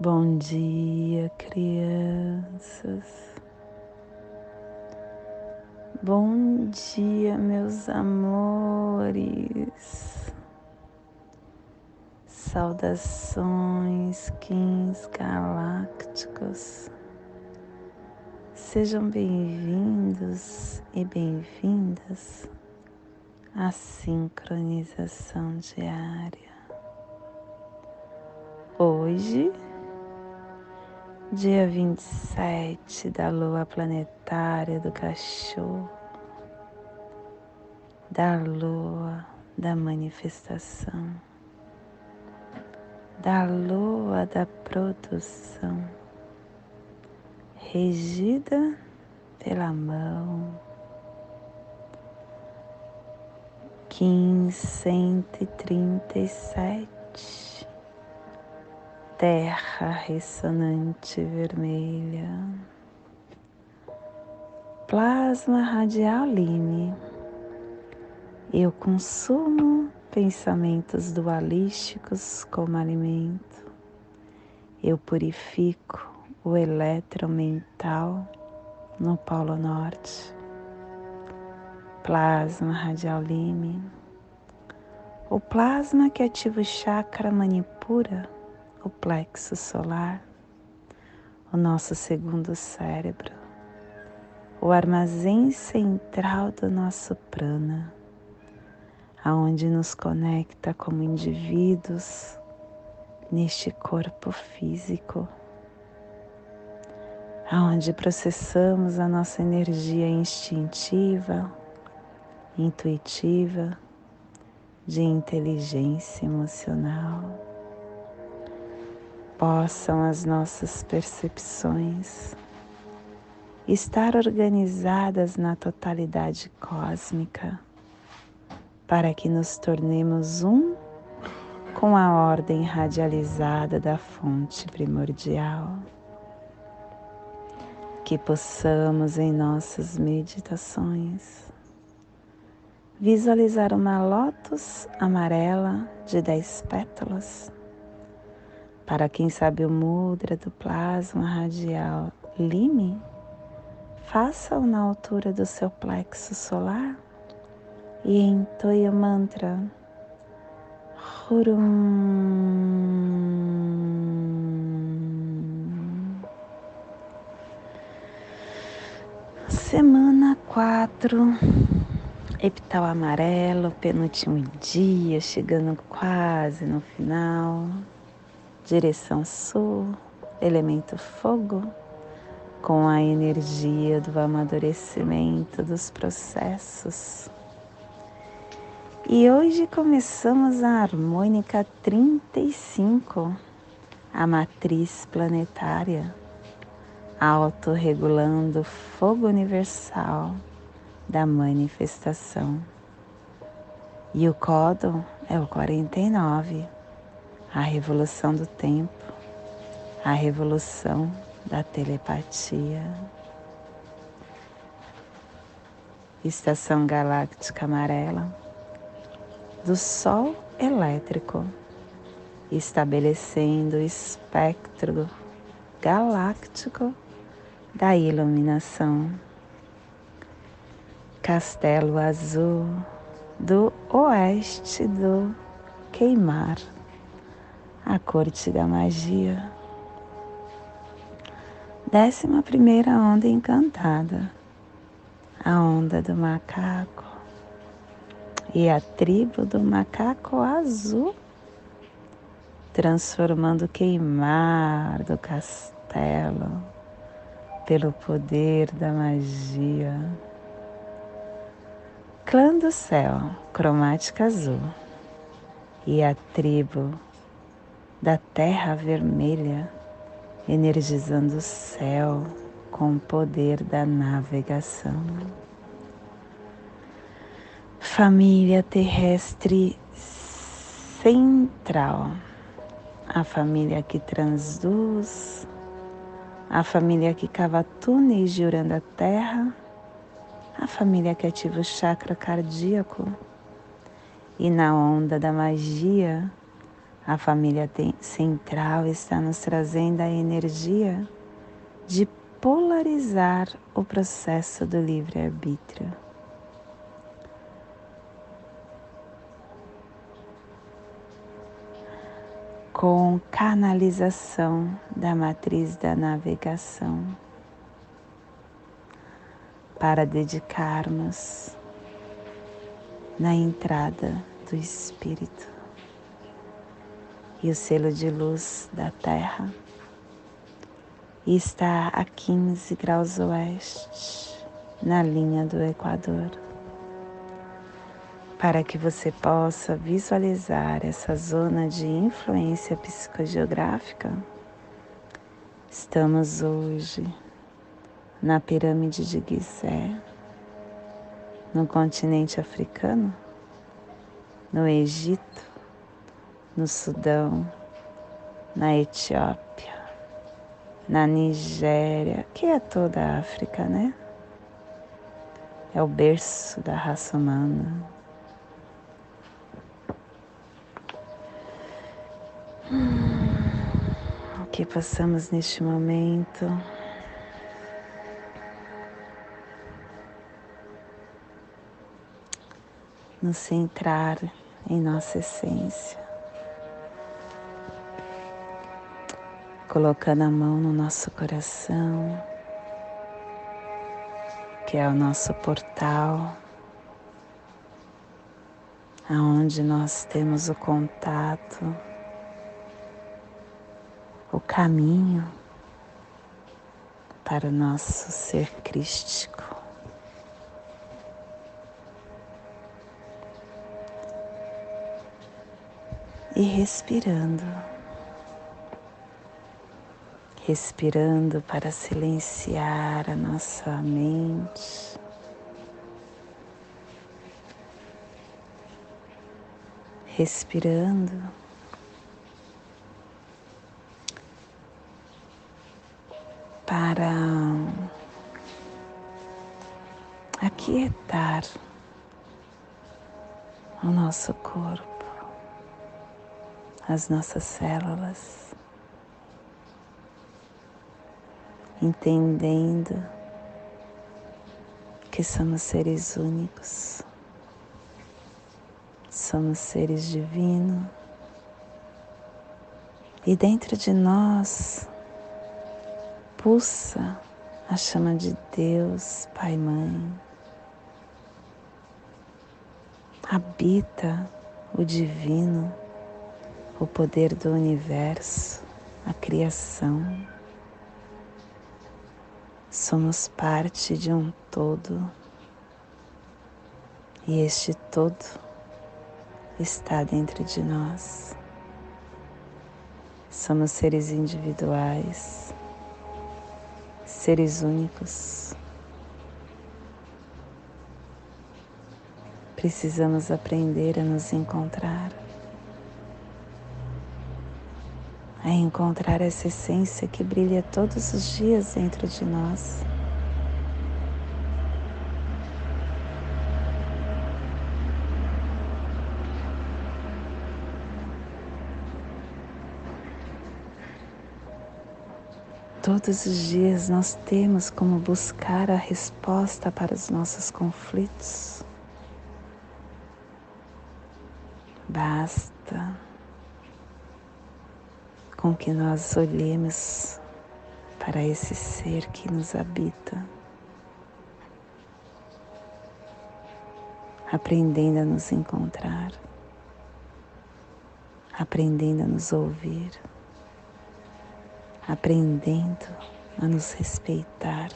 Bom dia, crianças. Bom dia, meus amores. Saudações, quins galácticos. Sejam bem-vindos e bem-vindas à sincronização diária. Hoje, dia 27 da lua planetária do cachorro, da lua da manifestação, da lua da produção, regida pela mão 1537. Terra ressonante vermelha, plasma radial Lime. Eu consumo pensamentos dualísticos como alimento. Eu purifico o eletromental no Polo Norte. Plasma radial Lime. O plasma que ativa o chakra manipura, o plexo solar, o nosso segundo cérebro, o armazém central do nosso prana, aonde nos conecta como indivíduos neste corpo físico, aonde processamos a nossa energia instintiva, intuitiva, de inteligência emocional. Possam as nossas percepções estar organizadas na totalidade cósmica, para que nos tornemos um com a ordem radializada da fonte primordial, que possamos em nossas meditações visualizar uma lótus amarela de 10 pétalas. Para quem sabe o mudra do plasma radial Lime, faça-o na altura do seu plexo solar e entoie o mantra Hurum. Semana 4, epital amarelo, penúltimo dia, chegando quase no final. Direção sul, elemento fogo, com a energia do amadurecimento dos processos. E hoje começamos a harmônica 35, a matriz planetária, autorregulando o fogo universal da manifestação. E o códon é o 49. A revolução do tempo, a revolução da telepatia. Estação galáctica amarela, do sol elétrico, estabelecendo o espectro galáctico da iluminação. Castelo azul, do oeste do queimar, a corte da magia. 11ª onda encantada, a onda do macaco, e a tribo do macaco azul, transformando o queimar do castelo pelo poder da magia. Clã do céu, cromática azul, e a tribo da terra vermelha, energizando o céu com o poder da navegação. Família terrestre central, a família que transduz, a família que cava túneis girando a terra, a família que ativa o chakra cardíaco, e na onda da magia, A família central está nos trazendo a energia de polarizar o processo do livre-arbítrio. Com canalização da matriz da navegação, para dedicarmos na entrada do Espírito e o selo de luz da Terra está a 15 graus oeste na linha do Equador, para que você possa visualizar essa zona de influência psicogeográfica. Estamos hoje na Pirâmide de Gizé, no continente africano, no Egito, no Sudão, na Etiópia, na Nigéria, que é toda a África, né? É o berço da raça humana. Que passamos neste momento nos centrar em nossa essência, colocando a mão no nosso coração, que é o nosso portal, aonde nós temos o contato, o caminho para o nosso ser crístico. E respirando para silenciar a nossa mente, respirando para aquietar o nosso corpo, as nossas células, entendendo que somos seres únicos, somos seres divinos, e dentro de nós pulsa a chama de Deus, Pai, Mãe, habita o divino, o poder do universo, a criação. Somos parte de um todo, e este todo está dentro de nós. Somos seres individuais, seres únicos. Precisamos aprender a nos encontrar, a encontrar essa essência que brilha todos os dias dentro de nós. Todos os dias nós temos como buscar a resposta para os nossos conflitos. Basta com que nós olhemos para esse ser que nos habita, aprendendo a nos encontrar, aprendendo a nos ouvir, aprendendo a nos respeitar.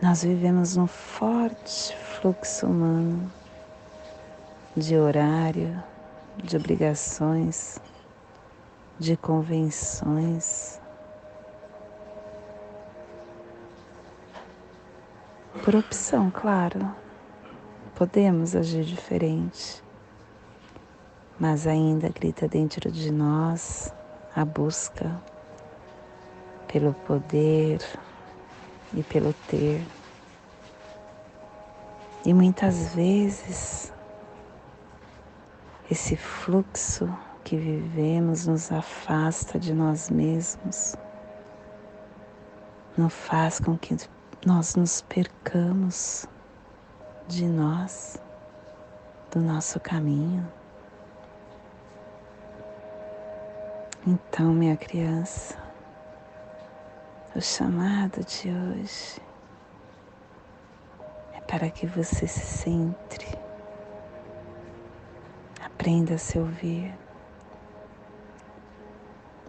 Nós vivemos num forte fluxo humano de horário, de obrigações, de convenções. Por opção, claro, podemos agir diferente, mas ainda grita dentro de nós a busca pelo poder e pelo ter, E muitas vezes esse fluxo que vivemos nos afasta de nós mesmos, não faz com que nós nos percamos de nós, do nosso caminho. Então, minha criança, o chamado de hoje é para que você se centre, aprenda a se ouvir,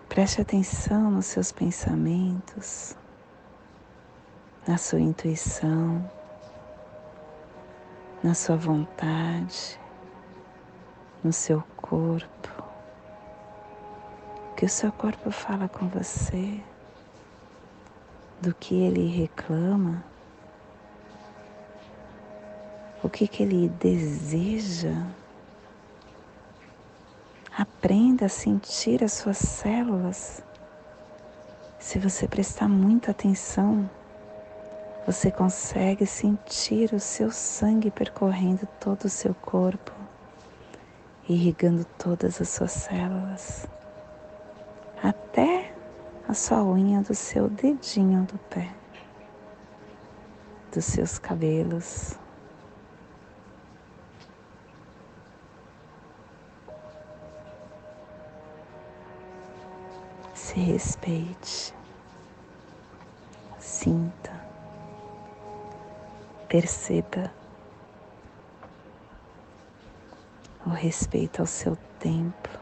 preste atenção nos seus pensamentos, na sua intuição, na sua vontade, no seu corpo, que o seu corpo fala com você, do que ele reclama, o que ele deseja. Aprenda a sentir as suas células. Se você prestar muita atenção, você consegue sentir o seu sangue percorrendo todo o seu corpo, irrigando todas as suas células, até a sua unha do seu dedinho do pé, dos seus cabelos. Se respeite, sinta, perceba o respeito ao seu templo,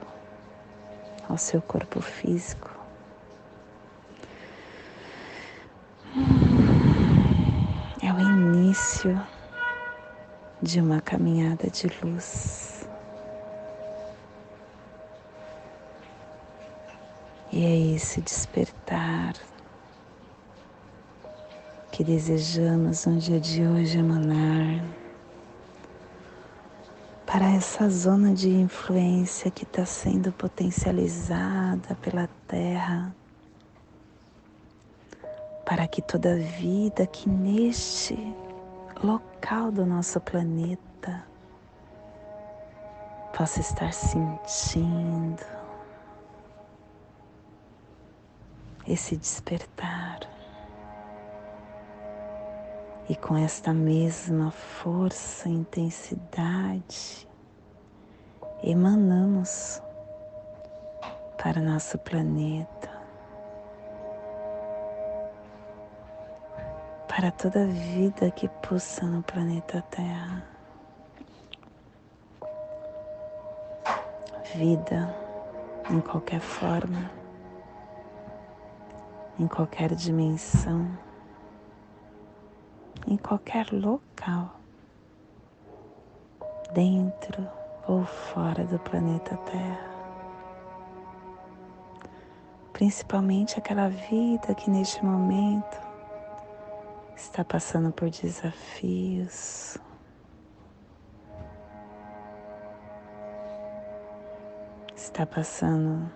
ao seu corpo físico. É o início de uma caminhada de luz. E é esse despertar que desejamos no dia de hoje emanar para essa zona de influência que está sendo potencializada pela Terra, para que toda vida que neste local do nosso planeta possa estar sentindo esse despertar. E com esta mesma força e intensidade, emanamos para nosso planeta, para toda a vida que pulsa no planeta Terra. Vida em qualquer forma, em qualquer dimensão, em qualquer local, dentro ou fora do planeta Terra. Principalmente aquela vida que neste momento está passando por desafios, está passando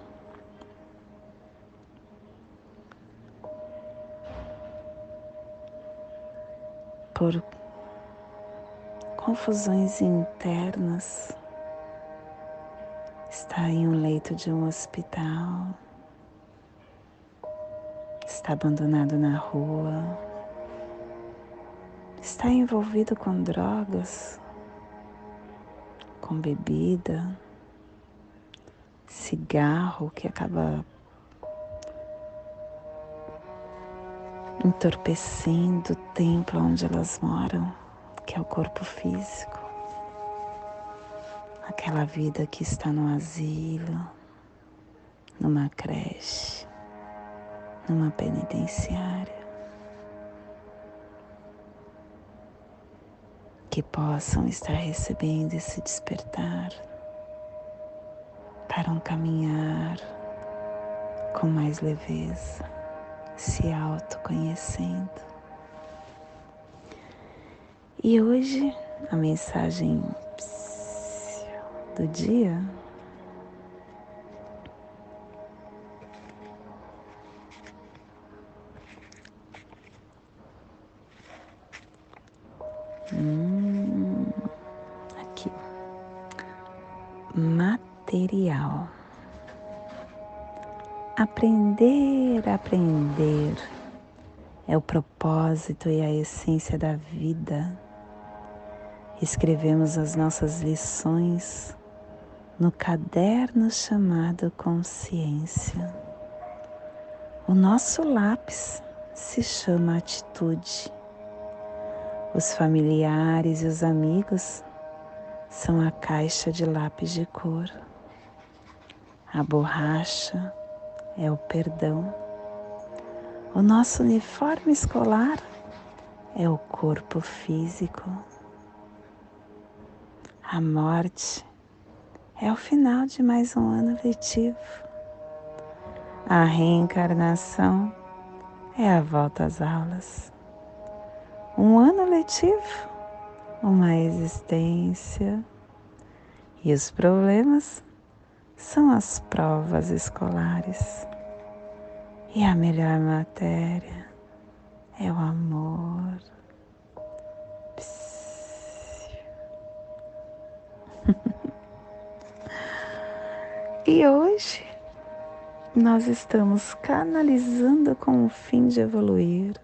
por confusões internas, está em um leito de um hospital, está abandonado na rua, está envolvido com drogas, com bebida, cigarro que acaba entorpecendo o templo onde elas moram, que é o corpo físico. Aquela vida que está no asilo, numa creche, numa penitenciária. Que possam estar recebendo esse despertar para um caminhar com mais leveza, se autoconhecendo. E hoje a mensagem do dia material. Aprender é o propósito e a essência da vida. Escrevemos as nossas lições no caderno chamado consciência. O nosso lápis se chama atitude. Os familiares e os amigos são a caixa de lápis de cor. A borracha é o perdão. O nosso uniforme escolar é o corpo físico. A morte é o final de mais um ano letivo. A reencarnação é a volta às aulas. Um ano letivo, uma existência. E os problemas são as provas escolares. E a melhor matéria é o amor. E hoje nós estamos canalizando com o fim de evoluir,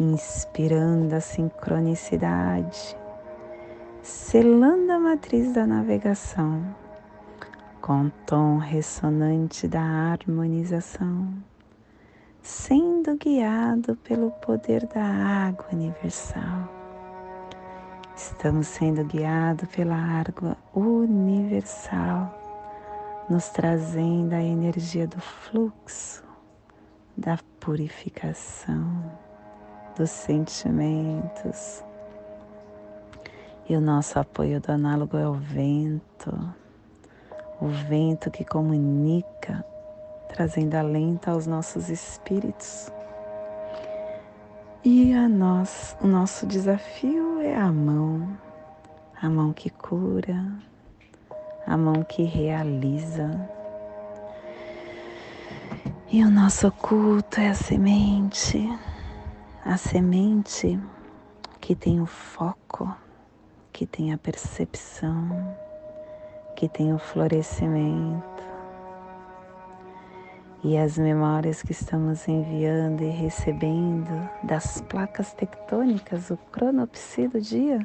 inspirando a sincronicidade, selando a matriz da navegação, com o tom ressonante da harmonização, sendo guiado pelo poder da água universal. Estamos sendo guiados pela água universal, nos trazendo a energia do fluxo, da purificação, dos sentimentos. E o nosso apoio do análogo é o vento que comunica, trazendo alento aos nossos espíritos. E a nós, o nosso desafio é a mão que cura, a mão que realiza. E o nosso culto é a semente que tem o foco, que tem a percepção, que tem o florescimento. E as memórias que estamos enviando e recebendo das placas tectônicas, o cronopsi do dia,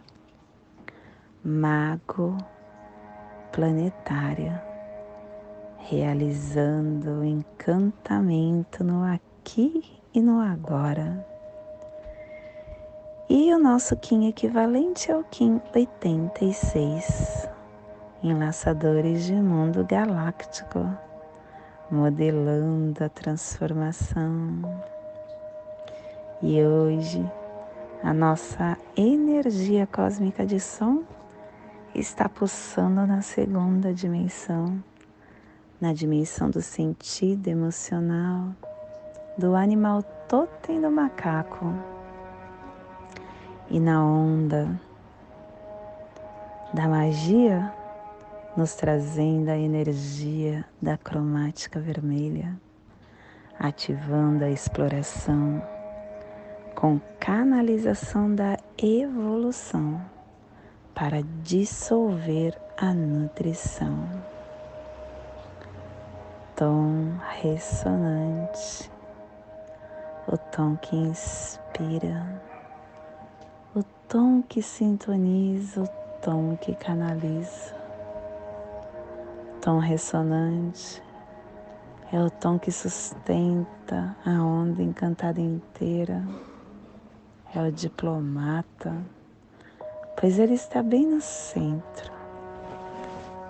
mago planetária, realizando o encantamento no aqui e no agora. E o nosso Kim equivalente é o Kim 86, enlaçadores de mundo galáctico, modelando a transformação. E hoje a nossa energia cósmica de som está pulsando na segunda dimensão, na dimensão do sentido emocional, do animal totem do macaco. E na onda da magia, nos trazendo a energia da cromática vermelha, ativando a exploração com canalização da evolução para dissolver a nutrição. Tom ressonante, o tom que inspira, o tom que sintoniza, o tom que canaliza. Tom ressonante é o tom que sustenta a onda encantada inteira. É o diplomata, pois ele está bem no centro.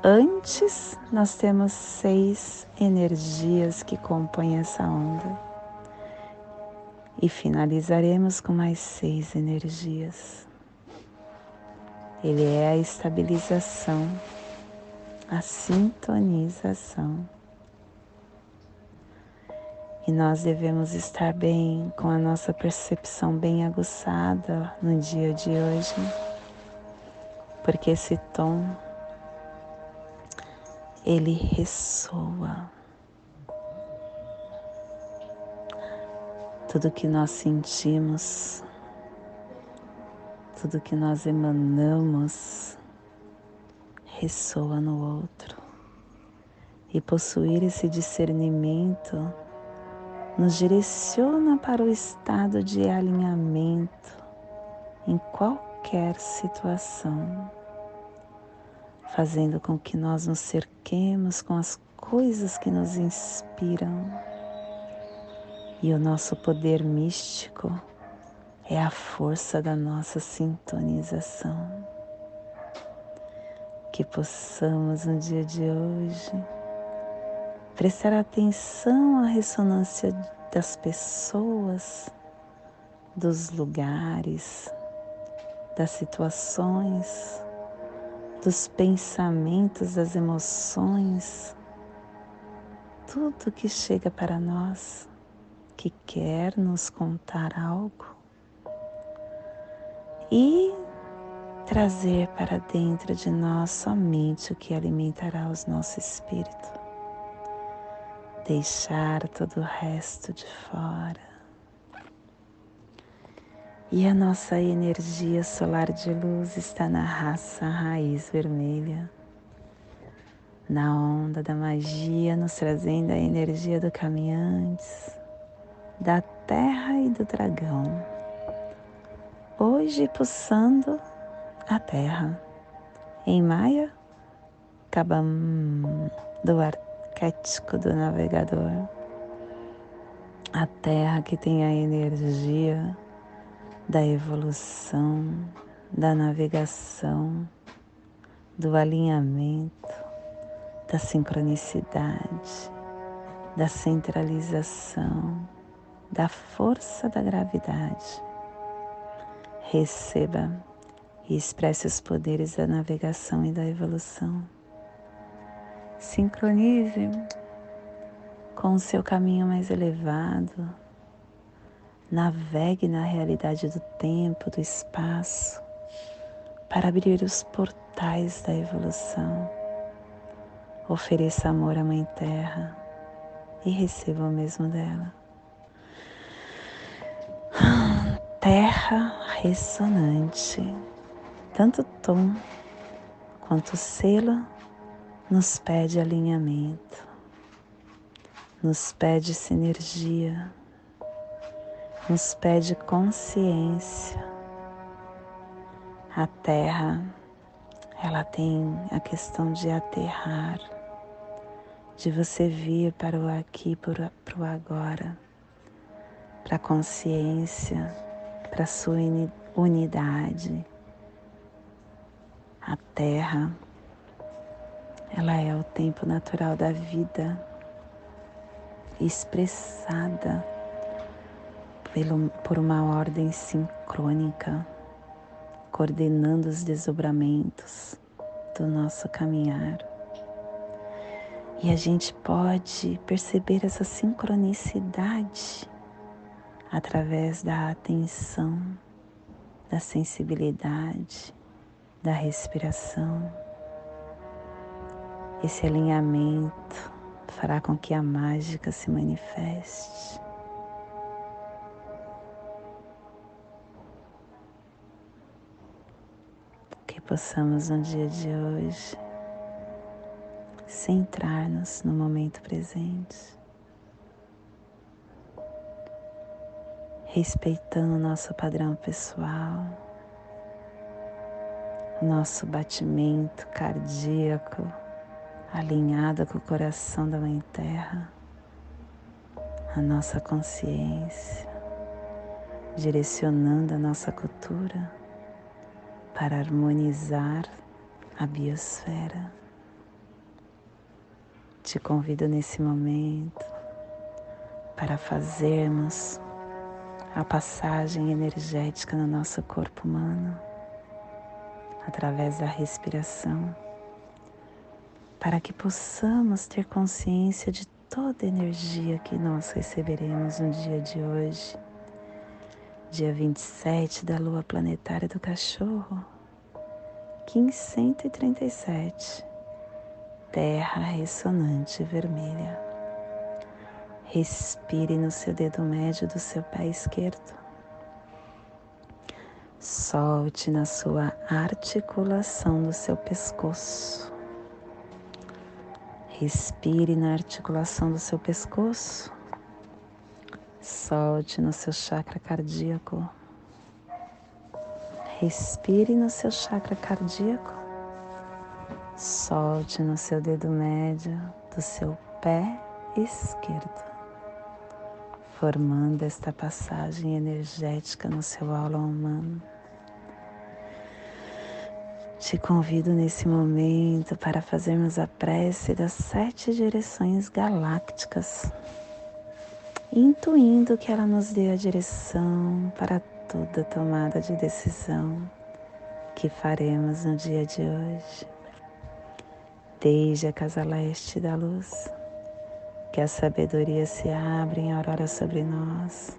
Antes, nós temos 6 energias que compõem essa onda. E finalizaremos com mais 6 energias. Ele é a estabilização, a sintonização. E nós devemos estar bem, com a nossa percepção bem aguçada no dia de hoje, porque esse tom, ele ressoa. Tudo que nós sentimos, tudo que nós emanamos, ressoa no outro. E possuir esse discernimento nos direciona para o estado de alinhamento em qualquer situação, fazendo com que nós nos cerquemos com as coisas que nos inspiram. E o nosso poder místico é a força da nossa sintonização. Que possamos no dia de hoje prestar atenção à ressonância das pessoas, dos lugares, das situações, dos pensamentos, das emoções, tudo que chega para nós, que quer nos contar algo, e trazer para dentro de nós somente o que alimentará o nosso espírito. Deixar todo o resto de fora. E a nossa energia solar de luz está na raça raiz vermelha, na onda da magia, nos trazendo a energia do caminhantes, da terra e do dragão, hoje pulsando a terra, em Maia, Kabam, do artesão, arquétipo do navegador, a terra que tem a energia da evolução, da navegação, do alinhamento, da sincronicidade, da centralização, da força da gravidade. Receba e expresse os poderes da navegação e da evolução. Sincronize com o seu caminho mais elevado, navegue na realidade do tempo, do espaço, para abrir os portais da evolução. Ofereça amor à Mãe Terra e receba o mesmo dela. Terra ressonante, tanto o tom quanto o selo nos pede alinhamento, nos pede sinergia, nos pede consciência. A terra, ela tem a questão de aterrar, de você vir para o aqui, para o agora, para a consciência, para a sua unidade. A terra, ela é o tempo natural da vida, expressada por uma ordem sincrônica, coordenando os desdobramentos do nosso caminhar. E a gente pode perceber essa sincronicidade através da atenção, da sensibilidade, da respiração. Esse alinhamento fará com que a mágica se manifeste. Que possamos no dia de hoje centrar-nos no momento presente, respeitando o nosso padrão pessoal, nosso batimento cardíaco alinhada com o coração da Mãe Terra, a nossa consciência, direcionando a nossa cultura para harmonizar a biosfera. Te convido nesse momento para fazermos a passagem energética no nosso corpo humano, através da respiração, para que possamos ter consciência de toda a energia que nós receberemos no dia de hoje, dia 27 da Lua Planetária do Cachorro, 1537, Terra Ressonante Vermelha. Respire no seu dedo médio do seu pé esquerdo. Solte na sua articulação do seu pescoço. Respire na articulação do seu pescoço. Solte no seu chakra cardíaco. Respire no seu chakra cardíaco. Solte no seu dedo médio do seu pé esquerdo, formando esta passagem energética no seu álon humano. Te convido nesse momento para fazermos a prece das 7 direções galácticas, intuindo que ela nos dê a direção para toda tomada de decisão que faremos no dia de hoje. Desde a casa leste da luz, que a sabedoria se abra em aurora sobre nós,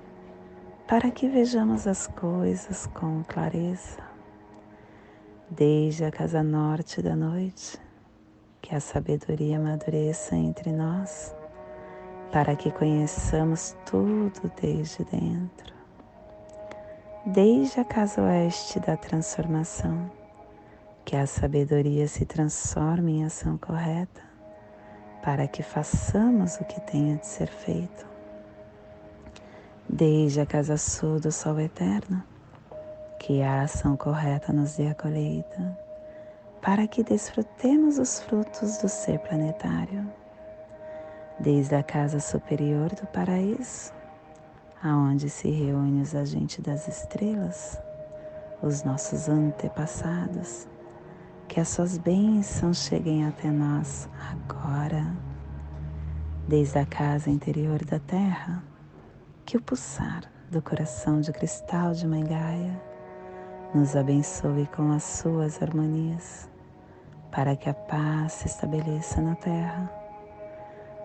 para que vejamos as coisas com clareza. Desde a casa norte da noite, que a sabedoria amadureça entre nós, para que conheçamos tudo desde dentro. Desde a casa oeste da transformação, que a sabedoria se transforme em ação correta, para que façamos o que tenha de ser feito. Desde a casa sul do sol eterno, que a ação correta nos dê a colheita, para que desfrutemos os frutos do ser planetário. Desde a casa superior do paraíso, aonde se reúnem os agentes das estrelas, os nossos antepassados, que as suas bênçãos cheguem até nós agora. Desde a casa interior da Terra, que o pulsar do coração de cristal de Mãe Gaia nos abençoe com as suas harmonias, para que a paz se estabeleça na Terra.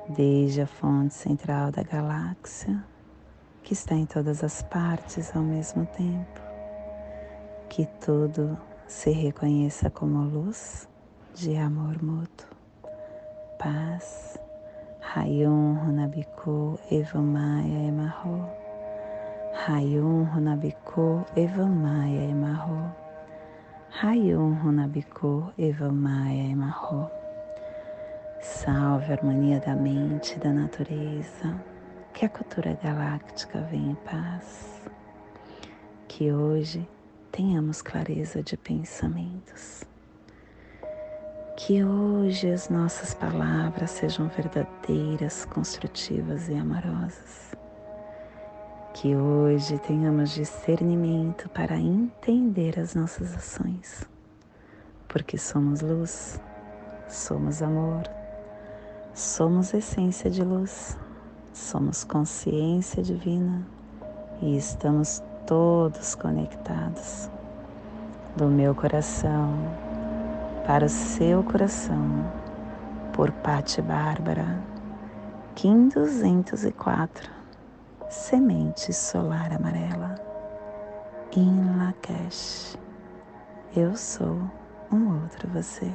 Desde a fonte central da galáxia, que está em todas as partes ao mesmo tempo, que tudo se reconheça como luz de amor mútuo, paz. Hayun, Hunabiku, Evamaya, Emaho. Hayun, Hunabiku, Evamaya, Emaho. Hayun, Hunabiku, Evamaya, Emaho. Salve a harmonia da mente e da natureza, que a cultura galáctica venha em paz. Que hoje tenhamos clareza de pensamentos. Que hoje as nossas palavras sejam verdadeiras, construtivas e amorosas. Que hoje tenhamos discernimento para entender as nossas ações, porque somos luz, somos amor, somos essência de luz, somos consciência divina e estamos todos conectados. Do meu coração para o seu coração, por Pati Bárbara, Kim 204. Semente solar amarela. In Lak'ech. Eu sou um outro você.